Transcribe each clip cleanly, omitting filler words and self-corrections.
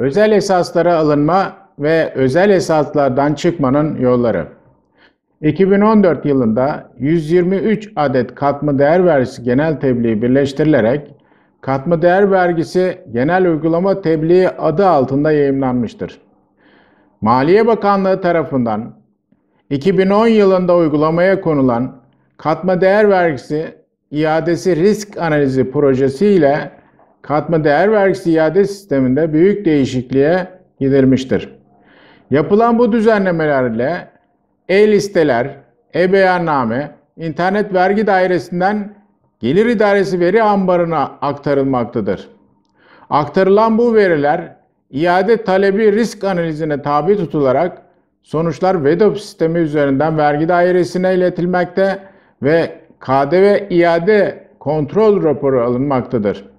Özel esaslara alınma ve özel esaslardan çıkmanın yolları. 2014 yılında 123 adet katma değer vergisi genel tebliği birleştirilerek katma değer vergisi genel uygulama tebliği adı altında yayımlanmıştır. Maliye Bakanlığı tarafından 2010 yılında uygulamaya konulan katma değer vergisi iadesi risk analizi projesi ile katma değer vergisi iade sisteminde büyük değişikliğe gidilmiştir. Yapılan bu düzenlemelerle e-listeler, e-beyanname, internet vergi dairesinden gelir idaresi veri ambarına aktarılmaktadır. Aktarılan bu veriler iade talebi risk analizine tabi tutularak sonuçlar VEDOP sistemi üzerinden vergi dairesine iletilmekte ve KDV iade kontrol raporu alınmaktadır.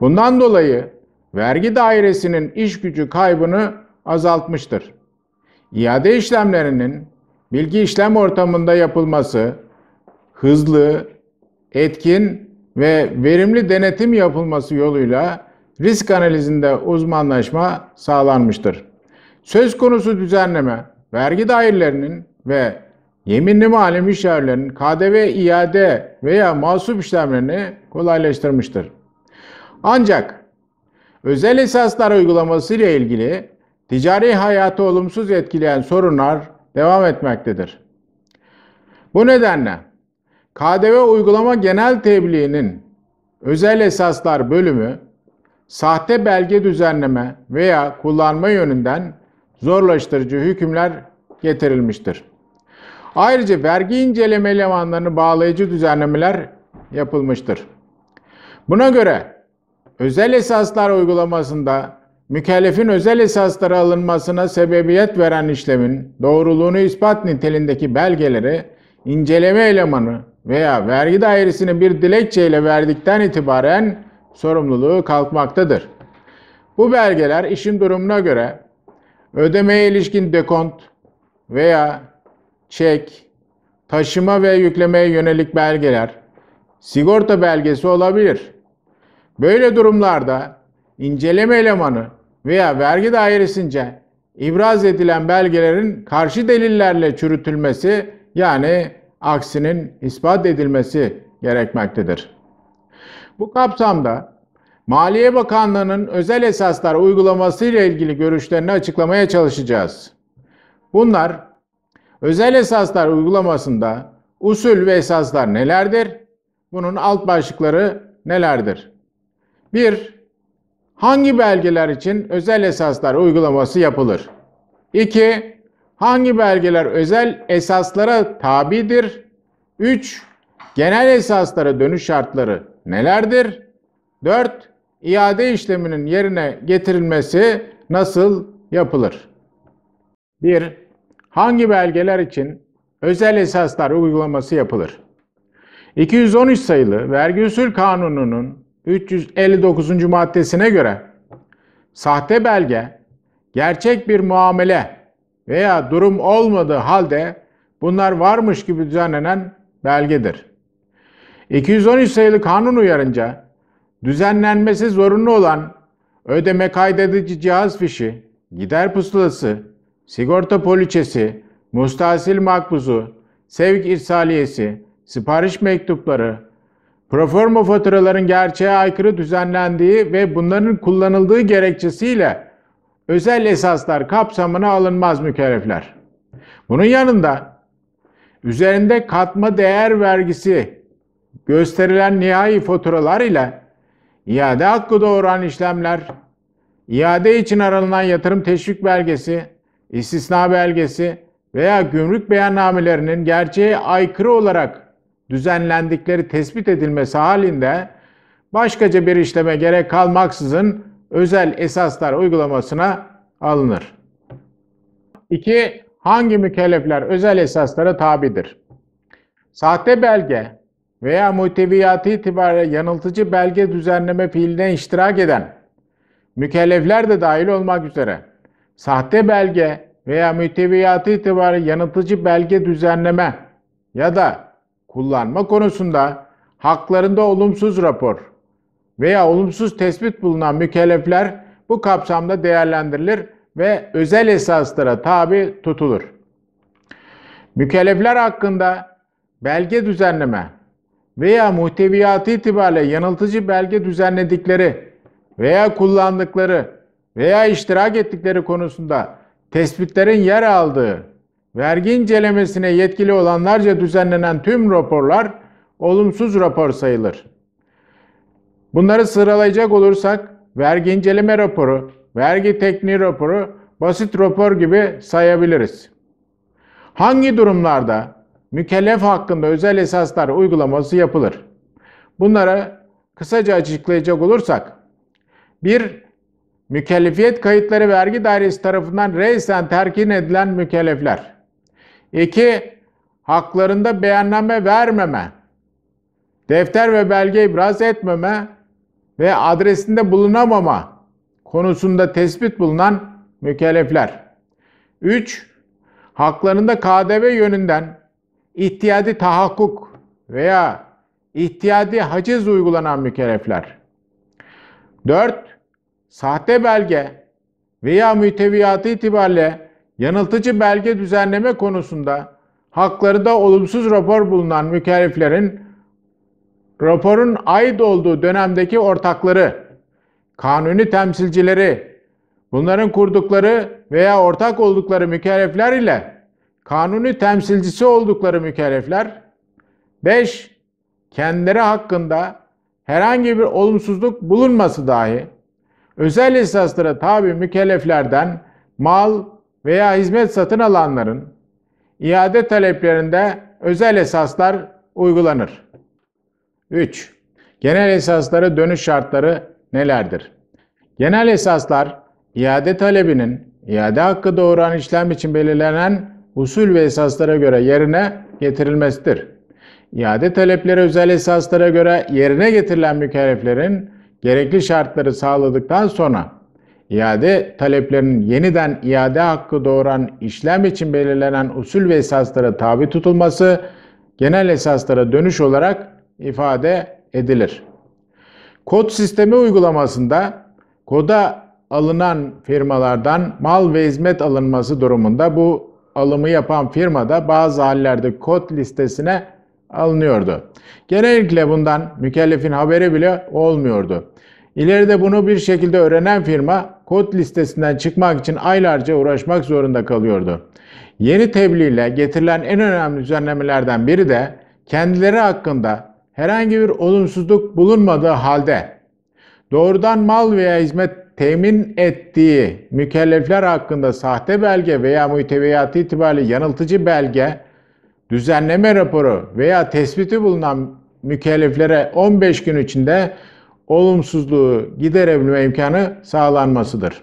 Bundan dolayı vergi dairesinin iş gücü kaybını azaltmıştır. İade işlemlerinin bilgi işlem ortamında yapılması, hızlı, etkin ve verimli denetim yapılması yoluyla risk analizinde uzmanlaşma sağlanmıştır. Söz konusu düzenleme, vergi dairelerinin ve yeminli mali müşavirlerinin KDV, iade veya mahsup işlemlerini kolaylaştırmıştır. Ancak özel esaslar uygulaması ile ilgili ticari hayatı olumsuz etkileyen sorunlar devam etmektedir. Bu nedenle KDV uygulama genel tebliğinin özel esaslar bölümü sahte belge düzenleme veya kullanma yönünden zorlaştırıcı hükümler getirilmiştir. Ayrıca vergi inceleme elemanlarını bağlayıcı düzenlemeler yapılmıştır. Buna göre özel esaslar uygulamasında mükellefin özel esaslara alınmasına sebebiyet veren işlemin doğruluğunu ispat niteliğindeki belgeleri inceleme elemanı veya vergi dairesine bir dilekçeyle verdikten itibaren sorumluluğu kalkmaktadır. Bu belgeler işin durumuna göre ödemeye ilişkin dekont veya çek, taşıma ve yüklemeye yönelik belgeler, sigorta belgesi olabilir. Böyle durumlarda inceleme elemanı veya vergi dairesince ibraz edilen belgelerin karşı delillerle çürütülmesi, yani aksinin ispat edilmesi gerekmektedir. Bu kapsamda Maliye Bakanlığı'nın özel esaslar uygulaması ile ilgili görüşlerini açıklamaya çalışacağız. Bunlar: özel esaslar uygulamasında usul ve esaslar nelerdir? Bunun alt başlıkları nelerdir? 1. Hangi belgeler için özel esaslar uygulaması yapılır? 2. Hangi belgeler özel esaslara tabidir? 3. Genel esaslara dönüş şartları nelerdir? 4. İade işleminin yerine getirilmesi nasıl yapılır? 1. Hangi belgeler için özel esaslar uygulaması yapılır? 213 sayılı Vergi Usul Kanunu'nun 359. maddesine göre sahte belge, gerçek bir muamele veya durum olmadığı halde bunlar varmış gibi düzenlenen belgedir. 213 sayılı kanun uyarınca düzenlenmesi zorunlu olan ödeme kaydedici cihaz fişi, gider pusulası, sigorta poliçesi, müstahsil makbuzu, sevk irsaliyesi, sipariş mektupları, proforma faturaların gerçeğe aykırı düzenlendiği ve bunların kullanıldığı gerekçesiyle özel esaslar kapsamına alınmaz mükellefler. Bunun yanında üzerinde katma değer vergisi gösterilen nihai faturalar ile iade hakkı doğuran işlemler, iade için aranılan yatırım teşvik belgesi, istisna belgesi veya gümrük beyannamelerinin gerçeğe aykırı olarak düzenlendikleri tespit edilmesi halinde başkaca bir işleme gerek kalmaksızın özel esaslar uygulamasına alınır. 2. Hangi mükellefler özel esaslara tabidir? Sahte belge veya muhteviyatı itibariyle yanıltıcı belge düzenleme fiiline iştirak eden mükellefler de dahil olmak üzere sahte belge veya muhteviyatı itibariyle yanıltıcı belge düzenleme ya da kullanma konusunda haklarında olumsuz rapor veya olumsuz tespit bulunan mükellefler bu kapsamda değerlendirilir ve özel esaslara tabi tutulur. Mükellefler hakkında belge düzenleme veya muhteviyatı itibariyle yanıltıcı belge düzenledikleri veya kullandıkları veya iştirak ettikleri konusunda tespitlerin yer aldığı vergi incelemesine yetkili olanlarca düzenlenen tüm raporlar olumsuz rapor sayılır. Bunları sıralayacak olursak vergi inceleme raporu, vergi tekniği raporu, basit rapor gibi sayabiliriz. Hangi durumlarda mükellef hakkında özel esaslar uygulaması yapılır? Bunları kısaca açıklayacak olursak 1. Mükellefiyet kayıtları vergi dairesi tarafından reisen terkin edilen mükellefler. 2. Haklarında beyanname vermeme, defter ve belge ibraz etmeme ve adresinde bulunamama konusunda tespit bulunan mükellefler. 3. Haklarında KDV yönünden ihtiyadi tahakkuk veya ihtiyadi haciz uygulanan mükellefler. 4. Sahte belge veya müteviyatı itibariyle yanıltıcı belge düzenleme konusunda haklarında olumsuz rapor bulunan mükelleflerin raporun ait olduğu dönemdeki ortakları, kanuni temsilcileri, bunların kurdukları veya ortak oldukları mükellefler ile kanuni temsilcisi oldukları mükellefler. 5. Kendileri hakkında herhangi bir olumsuzluk bulunması dahi özel esaslara tabi mükelleflerden mal veya hizmet satın alanların iade taleplerinde özel esaslar uygulanır. 3. Genel esaslara dönüş şartları nelerdir? Genel esaslar, iade talebinin iade hakkı doğuran işlem için belirlenen usul ve esaslara göre yerine getirilmesidir. İade talepleri özel esaslara göre yerine getirilen mükelleflerin gerekli şartları sağladıktan sonra iade taleplerinin yeniden iade hakkı doğuran işlem için belirlenen usul ve esaslara tabi tutulması genel esaslara dönüş olarak ifade edilir. Kod sistemi uygulamasında koda alınan firmalardan mal ve hizmet alınması durumunda bu alımı yapan firmada bazı hallerde kod listesine alınıyordu. Genellikle bundan mükellefin haberi bile olmuyordu. İleride bunu bir şekilde öğrenen firma kod listesinden çıkmak için aylarca uğraşmak zorunda kalıyordu. Yeni tebliğ ile getirilen en önemli düzenlemelerden biri de kendileri hakkında herhangi bir olumsuzluk bulunmadığı halde doğrudan mal veya hizmet temin ettiği mükellefler hakkında sahte belge veya muhteviyatı itibariyle yanıltıcı belge, düzenleme raporu veya tespiti bulunan mükelleflere 15 gün içinde olumsuzluğu giderebilme imkanı sağlanmasıdır.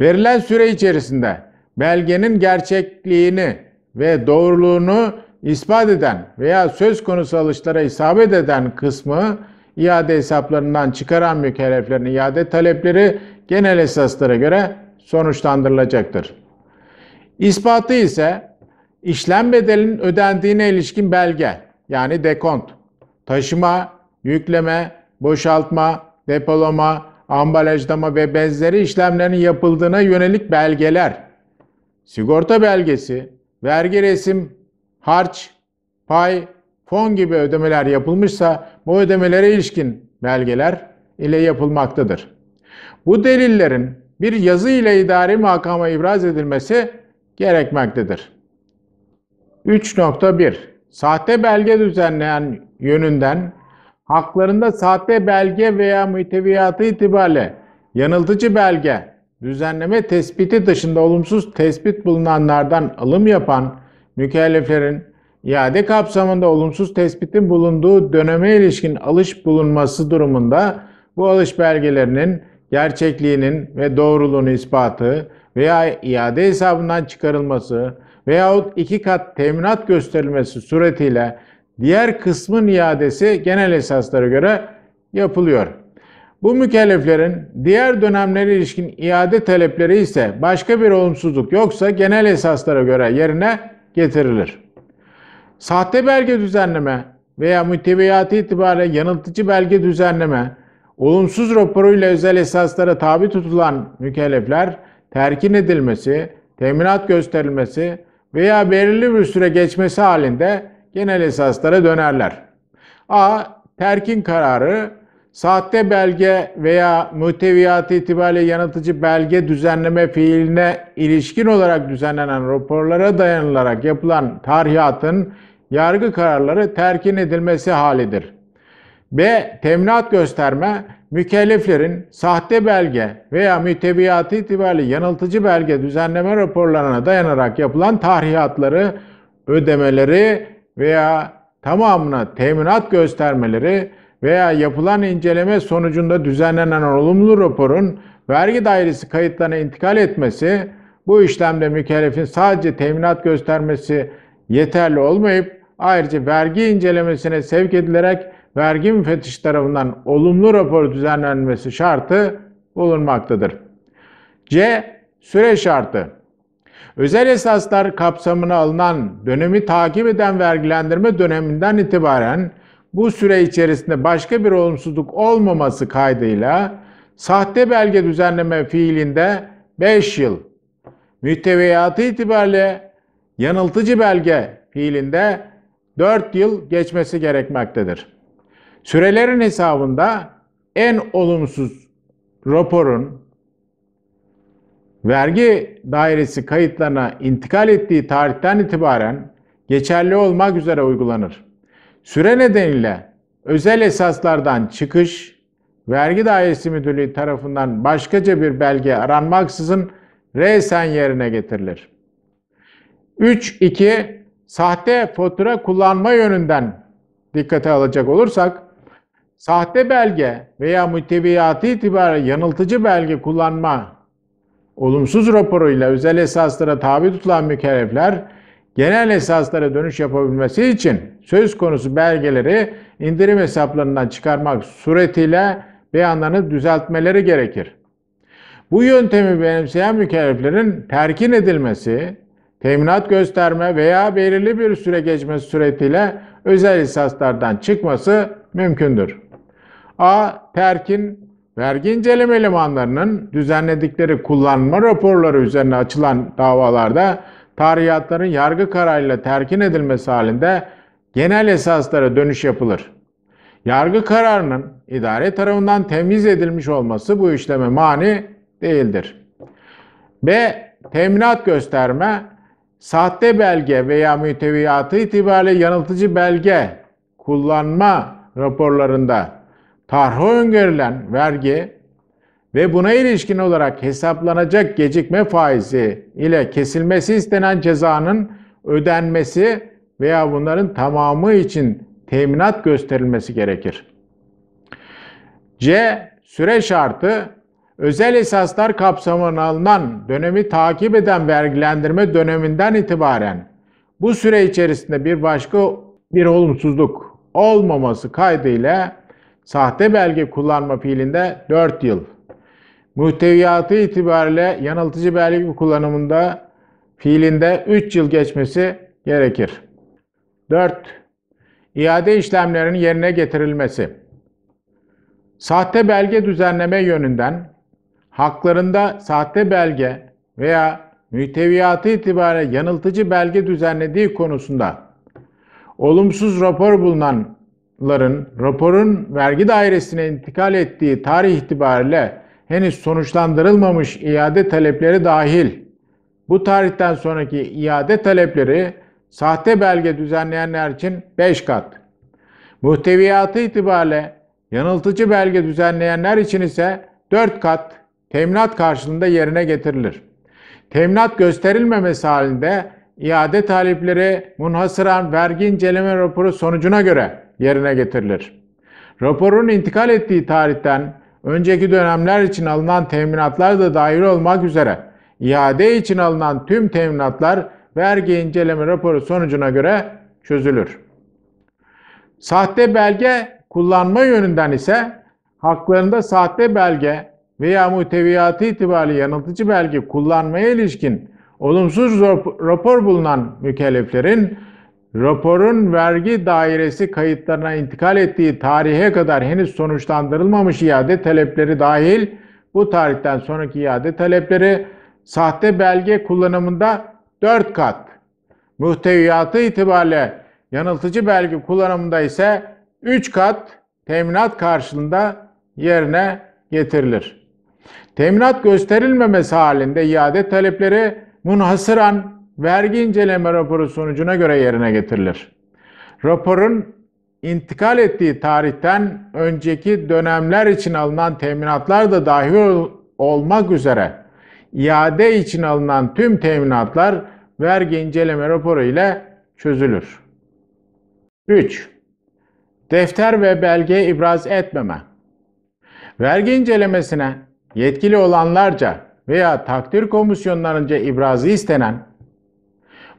Verilen süre içerisinde belgenin gerçekliğini ve doğruluğunu ispat eden veya söz konusu alışlara isabet eden kısmı iade hesaplarından çıkaran mükelleflerin iade talepleri genel esaslara göre sonuçlandırılacaktır. İspatı ise işlem bedelinin ödendiğine ilişkin belge yani dekont, taşıma, yükleme, boşaltma, depolama, ambalajlama ve benzeri işlemlerin yapıldığına yönelik belgeler, sigorta belgesi, vergi resim, harç, pay, fon gibi ödemeler yapılmışsa bu ödemelere ilişkin belgeler ile yapılmaktadır. Bu delillerin bir yazı ile idari makama ibraz edilmesi gerekmektedir. 3.1 Sahte belge düzenleyen yönünden haklarında sahte belge veya müteviyatı itibariyle yanıltıcı belge, düzenleme tespiti dışında olumsuz tespit bulunanlardan alım yapan mükelleflerin iade kapsamında olumsuz tespitin bulunduğu döneme ilişkin alış bulunması durumunda bu alış belgelerinin gerçekliğinin ve doğruluğunu ispatı veya iade hesabından çıkarılması veyahut iki kat teminat gösterilmesi suretiyle diğer kısmın iadesi genel esaslara göre yapılıyor. Bu mükelleflerin diğer dönemlere ilişkin iade talepleri ise başka bir olumsuzluk yoksa genel esaslara göre yerine getirilir. Sahte belge düzenleme veya müteviyatı itibariyle yanıltıcı belge düzenleme, Olumsuz raporuyla özel esaslara tabi tutulan mükellefler terkin edilmesi, teminat gösterilmesi veya belirli bir süre geçmesi halinde genel esaslara dönerler. A. Terkin kararı, sahte belge veya muhteviyatı itibariyle yanıltıcı belge düzenleme fiiline ilişkin olarak düzenlenen raporlara dayanılarak yapılan tarhiatın yargı kararları terkin edilmesi halidir. B. Teminat gösterme, mükelleflerin sahte belge veya muhteviyatı itibariyle yanıltıcı belge düzenleme raporlarına dayanarak yapılan tahrihatları, ödemeleri veya tamamına teminat göstermeleri veya yapılan inceleme sonucunda düzenlenen olumlu raporun vergi dairesi kayıtlarına intikal etmesi, bu işlemde mükellefin sadece teminat göstermesi yeterli olmayıp ayrıca vergi incelemesine sevk edilerek vergi müfettişi tarafından olumlu rapor düzenlenmesi şartı bulunmaktadır. C. Süre şartı. Özel esaslar kapsamına alınan dönemi takip eden vergilendirme döneminden itibaren bu süre içerisinde başka bir olumsuzluk olmaması kaydıyla sahte belge düzenleme fiilinde 5 yıl, muhteviyatı itibariyle yanıltıcı belge fiilinde 4 yıl geçmesi gerekmektedir. Sürelerin hesabında en olumsuz raporun vergi dairesi kayıtlarına intikal ettiği tarihten itibaren geçerli olmak üzere uygulanır. Süre nedeniyle özel esaslardan çıkış, vergi dairesi müdürlüğü tarafından başkaca bir belge aranmaksızın resen yerine getirilir. 3.2 Sahte fatura kullanma yönünden dikkate alacak olursak, sahte belge veya muhteviyatı itibariyle yanıltıcı belge kullanma olumsuz raporuyla özel esaslara tabi tutulan mükellefler, genel esaslara dönüş yapabilmesi için söz konusu belgeleri indirim hesaplarından çıkarmak suretiyle beyanlarını düzeltmeleri gerekir. Bu yöntemi benimseyen mükelleflerin terkin edilmesi, teminat gösterme veya belirli bir süre geçmesi suretiyle özel esaslardan çıkması mümkündür. A. Terkin, vergi inceleme elemanlarının düzenledikleri kullanma raporları üzerine açılan davalarda tarihiyatların yargı kararıyla terkin edilmesi halinde genel esaslara dönüş yapılır. Yargı kararının idare tarafından temyiz edilmiş olması bu işleme mani değildir. B. Teminat gösterme, sahte belge veya muhteviyatı itibariyle yanıltıcı belge kullanma raporlarında tarha öngörülen vergi ve buna ilişkin olarak hesaplanacak gecikme faizi ile kesilmesi istenen cezanın ödenmesi veya bunların tamamı için teminat gösterilmesi gerekir. C. Süre şartı, özel esaslar kapsamına alınan dönemi takip eden vergilendirme döneminden itibaren bu süre içerisinde başka bir olumsuzluk olmaması kaydıyla sahte belge kullanma fiilinde 4 yıl, muhteviyatı itibariyle yanıltıcı belge kullanımında fiilinde 3 yıl geçmesi gerekir. 4. İade işlemlerinin yerine getirilmesi. Sahte belge düzenleme yönünden haklarında sahte belge veya muhteviyatı itibariyle yanıltıcı belge düzenlediği konusunda olumsuz rapor bulunanların raporun vergi dairesine intikal ettiği tarih itibariyle henüz sonuçlandırılmamış iade talepleri dahil, bu tarihten sonraki iade talepleri sahte belge düzenleyenler için 5 kat, muhteviyatı itibariyle yanıltıcı belge düzenleyenler için ise 4 kat teminat karşılığında yerine getirilir. Teminat gösterilmemesi halinde iade talepleri munhasıran vergi inceleme raporu sonucuna göre yerine getirilir. Raporun intikal ettiği tarihten önceki dönemler için alınan teminatlar da dahil olmak üzere iade için alınan tüm teminatlar vergi inceleme raporu sonucuna göre çözülür. Sahte belge kullanma yönünden ise haklarında sahte belge veya muhteviyatı itibariyle yanıltıcı belge kullanmaya ilişkin olumsuz rapor bulunan mükelleflerin raporun vergi dairesi kayıtlarına intikal ettiği tarihe kadar henüz sonuçlandırılmamış iade talepleri dahil bu tarihten sonraki iade talepleri sahte belge kullanımında 4 kat, muhteviyatı itibariyle yanıltıcı belge kullanımında ise 3 kat teminat karşılığında yerine getirilir. Teminat gösterilmemesi halinde iade talepleri münhasıran vergi inceleme raporu sonucuna göre yerine getirilir. Raporun intikal ettiği tarihten önceki dönemler için alınan teminatlar da dahil olmak üzere iade için alınan tüm teminatlar vergi inceleme raporu ile çözülür. 3. Defter ve belge ibraz etmeme. Vergi incelemesine yetkili olanlarca veya takdir komisyonlarınca ibrazı istenen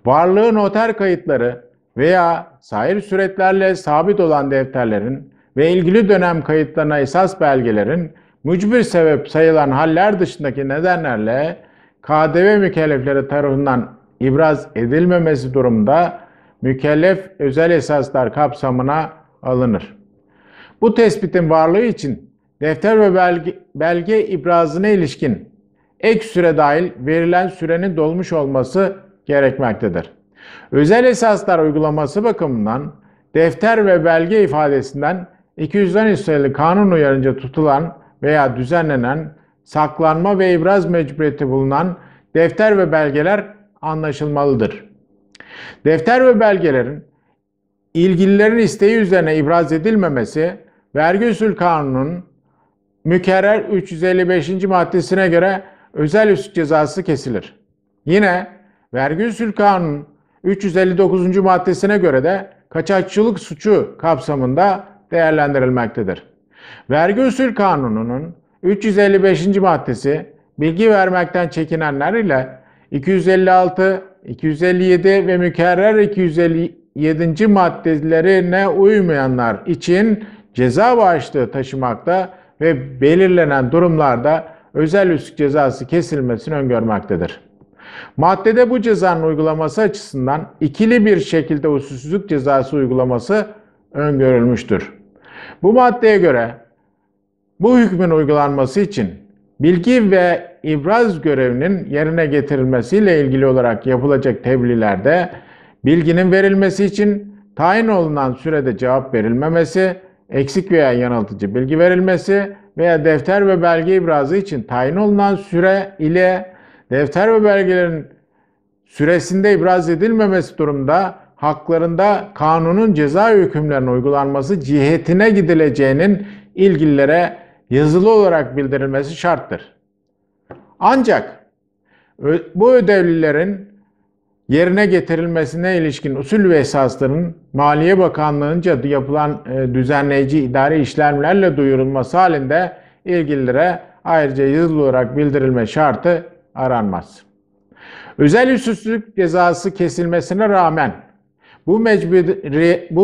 varlığı noter kayıtları veya sair suretlerle sabit olan defterlerin ve ilgili dönem kayıtlarına esas belgelerin mücbir sebep sayılan haller dışındaki nedenlerle KDV mükellefleri tarafından ibraz edilmemesi durumunda mükellef özel esaslar kapsamına alınır. Bu tespitin varlığı için defter ve belge ibrazına ilişkin ek süre dahil verilen sürenin dolmuş olması gerekmektedir. Özel esaslar uygulaması bakımından defter ve belge ifadesinden 213 sayılı kanun uyarınca tutulan veya düzenlenen, saklanma ve ibraz mecburiyeti bulunan defter ve belgeler anlaşılmalıdır. Defter ve belgelerin ilgililerin isteği üzerine ibraz edilmemesi, vergi usul kanununun mükerrer 355. maddesine göre özel üslup cezası kesilir. Yine vergi usul kanunun 359. maddesine göre de kaçakçılık suçu kapsamında değerlendirilmektedir. Vergi usul kanununun 355. maddesi bilgi vermekten çekinenler ile 256, 257 ve mükerrer 257. maddelerine uymayanlar için ceza başlığı taşımakta ve belirlenen durumlarda özel üslup cezası kesilmesini öngörmektedir. Maddede bu cezanın uygulaması açısından ikili bir şekilde usulsüzlük cezası uygulaması öngörülmüştür. Bu maddeye göre bu hükmün uygulanması için bilgi ve ibraz görevinin yerine getirilmesiyle ilgili olarak yapılacak tebliğlerde bilginin verilmesi için tayin olunan sürede cevap verilmemesi, eksik veya yanıltıcı bilgi verilmesi veya defter ve belge ibrazı için tayin olunan süre ile defter ve belgelerin süresinde ibraz edilmemesi durumda haklarında kanunun ceza hükümlerinin uygulanması cihetine gidileceğinin ilgililere yazılı olarak bildirilmesi şarttır. Ancak bu ödevlilerin yerine getirilmesine ilişkin usul ve esasların Maliye Bakanlığı'nca yapılan düzenleyici idari işlemlerle duyurulması halinde ilgililere ayrıca yazılı olarak bildirilme şartı aranmaz. Özel usulsüzlük cezası kesilmesine rağmen bu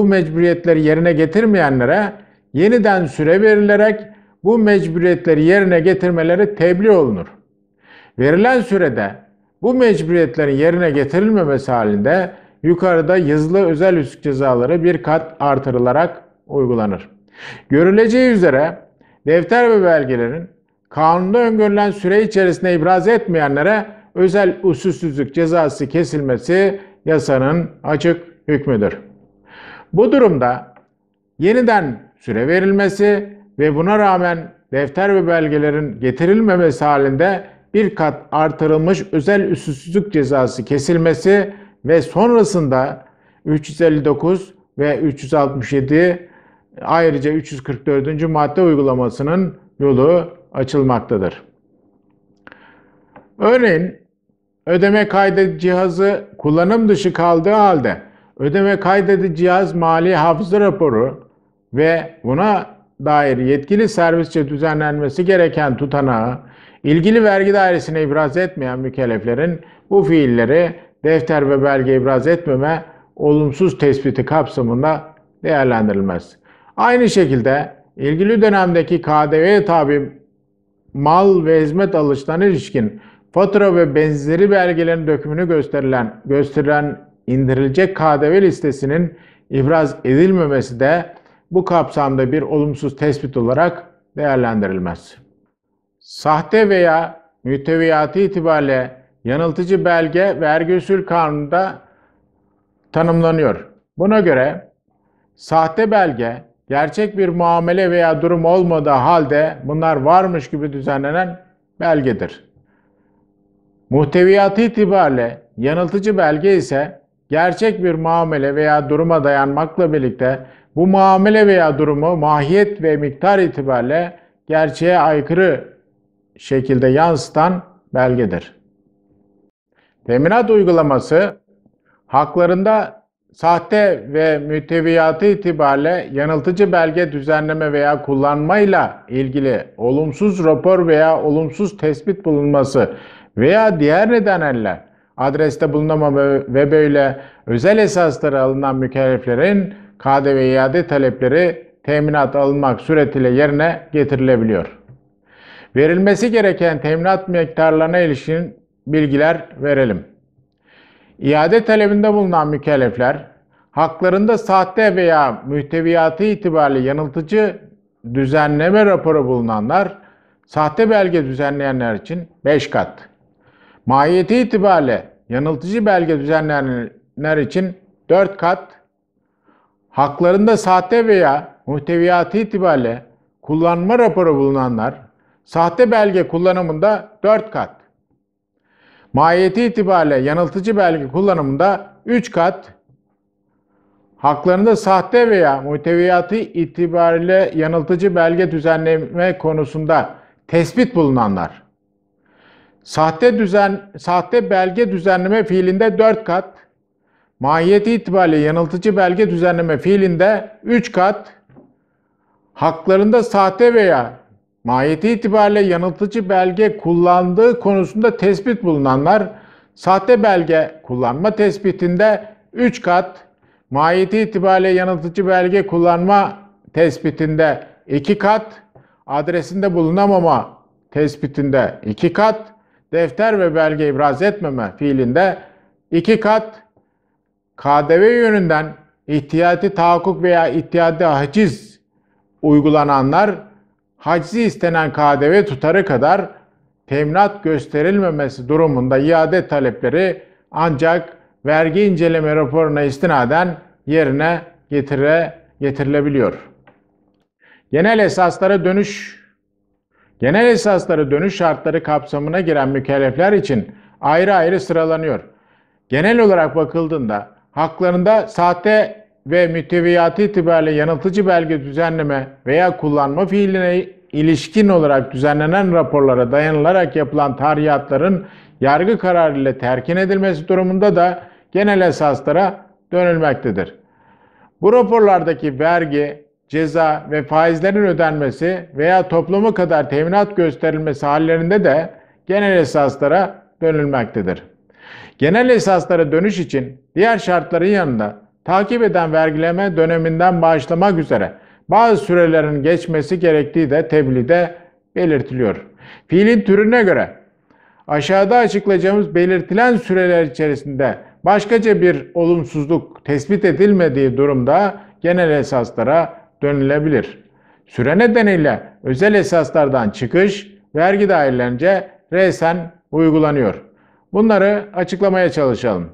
mecburiyetleri yerine getirmeyenlere yeniden süre verilerek bu mecburiyetleri yerine getirmeleri tebliğ olunur. Verilen sürede bu mecburiyetlerin yerine getirilmemesi halinde yukarıda yazılı özel üslup cezaları bir kat artırılarak uygulanır. Görüleceği üzere defter ve belgelerin kanunda öngörülen süre içerisinde ibraz etmeyenlere özel usulsüzlük cezası kesilmesi yasanın açık hükmüdür. Bu durumda yeniden süre verilmesi ve buna rağmen defter ve belgelerin getirilmemesi halinde bir kat artırılmış özel usulsüzlük cezası kesilmesi ve sonrasında 359 ve 367 ayrıca 344. madde uygulamasının yolu açılmaktadır. Örneğin ödeme kaydı cihazı kullanım dışı kaldığı halde ödeme kaydedici cihaz mali hafıza raporu ve buna dair yetkili servisçe düzenlenmesi gereken tutanağı ilgili vergi dairesine ibraz etmeyen mükelleflerin bu fiilleri defter ve belge ibraz etmeme olumsuz tespiti kapsamında değerlendirilmez. Aynı şekilde ilgili dönemdeki KDV'ye tabi mal ve hizmet alışlarına ilişkin fatura ve benzeri belgelerin dökümünü gösterilen indirilecek KDV listesinin ibraz edilmemesi de bu kapsamda bir olumsuz tespit olarak değerlendirilmez. Sahte veya müteviyatı itibariyle yanıltıcı belge vergi usul kanununda tanımlanıyor. Buna göre sahte belge gerçek bir muamele veya durum olmadığı halde bunlar varmış gibi düzenlenen belgedir. Muhteviyatı itibariyle yanıltıcı belge ise gerçek bir muamele veya duruma dayanmakla birlikte bu muamele veya durumu mahiyet ve miktar itibariyle gerçeğe aykırı şekilde yansıtan belgedir. Teminat uygulaması haklarında sahte ve müteviyatı itibariyle yanıltıcı belge düzenleme veya kullanmayla ilgili olumsuz rapor veya olumsuz tespit bulunması veya diğer nedenlerle adreste bulunamama ve böyle özel esaslara alınan mükelleflerin KDV iade talepleri teminat alınmak suretiyle yerine getirilebiliyor. Verilmesi gereken teminat miktarlarına ilişkin bilgiler verelim. İade talebinde bulunan mükellefler, haklarında sahte veya mühteviyatı itibariyle yanıltıcı düzenleme raporu bulunanlar, sahte belge düzenleyenler için 5 kat, mahiyeti itibariyle yanıltıcı belge düzenleyenler için 4 kat, haklarında sahte veya muhteviyatı itibariyle kullanma raporu bulunanlar, sahte belge kullanımında 4 kat, mahiyeti itibariyle yanıltıcı belge kullanımında 3 kat, haklarında sahte veya muhteviyatı itibariyle yanıltıcı belge düzenleme konusunda tespit bulunanlar, sahte belge düzenleme fiilinde 4 kat, mahiyeti itibariyle yanıltıcı belge düzenleme fiilinde 3 kat, haklarında sahte veya mahiyeti itibariyle yanıltıcı belge kullandığı konusunda tespit bulunanlar, sahte belge kullanma tespitinde 3 kat, mahiyeti itibariyle yanıltıcı belge kullanma tespitinde 2 kat, adresinde bulunamama tespitinde 2 kat, defter ve belge ibraz etmeme fiilinde 2 kat, KDV yönünden ihtiyati tahakkuk veya ihtiyati haciz uygulananlar, haczi istenen KDV tutarı kadar teminat gösterilmemesi durumunda iade talepleri ancak vergi inceleme raporuna istinaden yerine getirilebiliyor. Genel esaslara dönüş şartları kapsamına giren mükellefler için ayrı ayrı sıralanıyor. Genel olarak bakıldığında haklarında sahte ve müteviyatı itibariyle yanıltıcı belge düzenleme veya kullanma fiiline ilişkin olarak düzenlenen raporlara dayanılarak yapılan tahribatların yargı kararı ile terkin edilmesi durumunda da genel esaslara dönülmektedir. Bu raporlardaki vergi, ceza ve faizlerin ödenmesi veya toplumu kadar teminat gösterilmesi hallerinde de genel esaslara dönülmektedir. Genel esaslara dönüş için diğer şartların yanında takip eden vergileme döneminden başlamak üzere bazı sürelerin geçmesi gerektiği de tebliğde belirtiliyor. Fiilin türüne göre aşağıda açıklayacağımız belirtilen süreler içerisinde başkaca bir olumsuzluk tespit edilmediği durumda genel esaslara dönülebilir. Süre nedeniyle özel esaslardan çıkış vergi dairelerince resen uygulanıyor. Bunları açıklamaya çalışalım.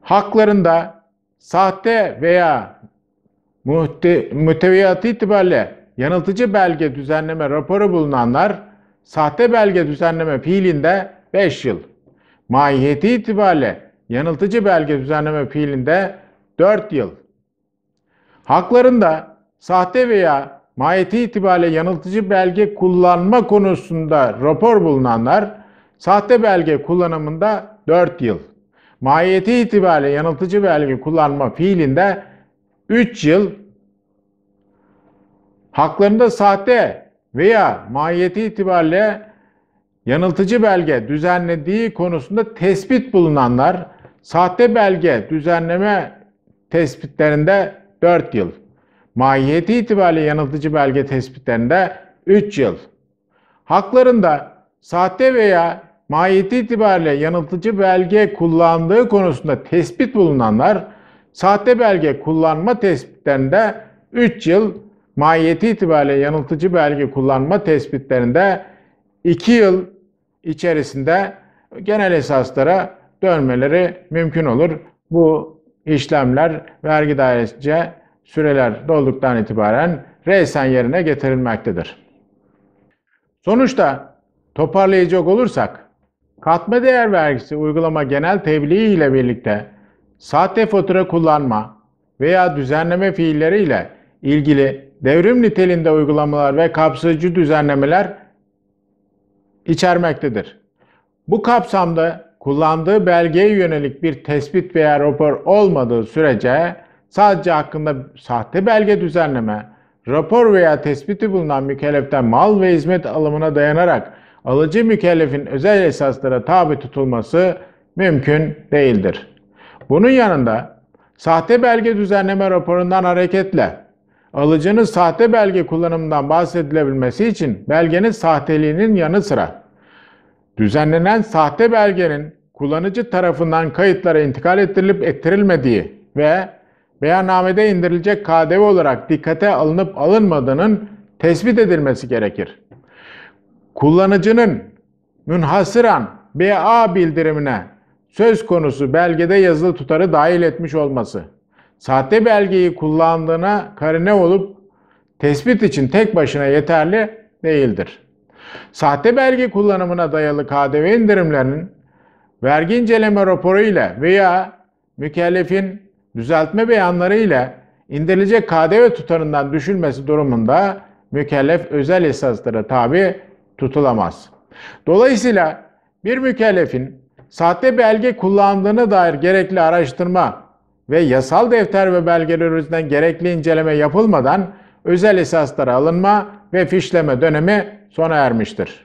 Haklarında sahte veya müteviyatı itibariyle yanıltıcı belge düzenleme raporu bulunanlar, sahte belge düzenleme fiilinde 5 yıl, mahiyeti itibariyle yanıltıcı belge düzenleme fiilinde 4 yıl, haklarında sahte veya mahiyeti itibariyle yanıltıcı belge kullanma konusunda rapor bulunanlar, sahte belge kullanımında 4 yıl, mahiyeti itibariyle yanıltıcı belge kullanma fiilinde 3 yıl, haklarında sahte veya mahiyeti itibariyle yanıltıcı belge düzenlediği konusunda tespit bulunanlar, sahte belge düzenleme tespitlerinde 4 yıl, mahiyeti itibariyle yanıltıcı belge tespitlerinde 3 yıl, haklarında sahte veya mahiyeti itibariyle yanıltıcı belge kullandığı konusunda tespit bulunanlar, sahte belge kullanma tespitlerinde 3 yıl, mahiyeti itibariyle yanıltıcı belge kullanma tespitlerinde 2 yıl içerisinde genel esaslara dönmeleri mümkün olur. Bu işlemler vergi dairesince süreler dolduktan itibaren resen yerine getirilmektedir. Sonuçta toparlayacak olursak, katma değer vergisi uygulama genel tebliği ile birlikte sahte fatura kullanma veya düzenleme fiilleri ile ilgili devrim niteliğinde uygulamalar ve kapsayıcı düzenlemeler içermektedir. Bu kapsamda kullandığı belgeye yönelik bir tespit veya rapor olmadığı sürece sadece hakkında sahte belge düzenleme, rapor veya tespiti bulunan mükelleften mal ve hizmet alımına dayanarak alıcı mükellefin özel esaslara tabi tutulması mümkün değildir. Bunun yanında sahte belge düzenleme raporundan hareketle alıcının sahte belge kullanımından bahsedilebilmesi için belgenin sahteliğinin yanı sıra düzenlenen sahte belgenin kullanıcı tarafından kayıtlara intikal ettirilip ettirilmediği ve beyannamede indirilecek KDV olarak dikkate alınıp alınmadığının tespit edilmesi gerekir. Kullanıcının münhasıran BA bildirimine söz konusu belgede yazılı tutarı dahil etmiş olması, sahte belgeyi kullandığına karine olup tespit için tek başına yeterli değildir. Sahte belge kullanımına dayalı KDV indirimlerinin vergi inceleme raporu ile veya mükellefin düzeltme beyanları ile indirilecek KDV tutarından düşülmesi durumunda mükellef özel esaslara tabi tutulamaz. Dolayısıyla bir mükellefin sahte belge kullandığına dair gerekli araştırma ve yasal defter ve belgeler üzerinden gerekli inceleme yapılmadan özel esaslara alınma ve fişleme dönemi sona ermiştir.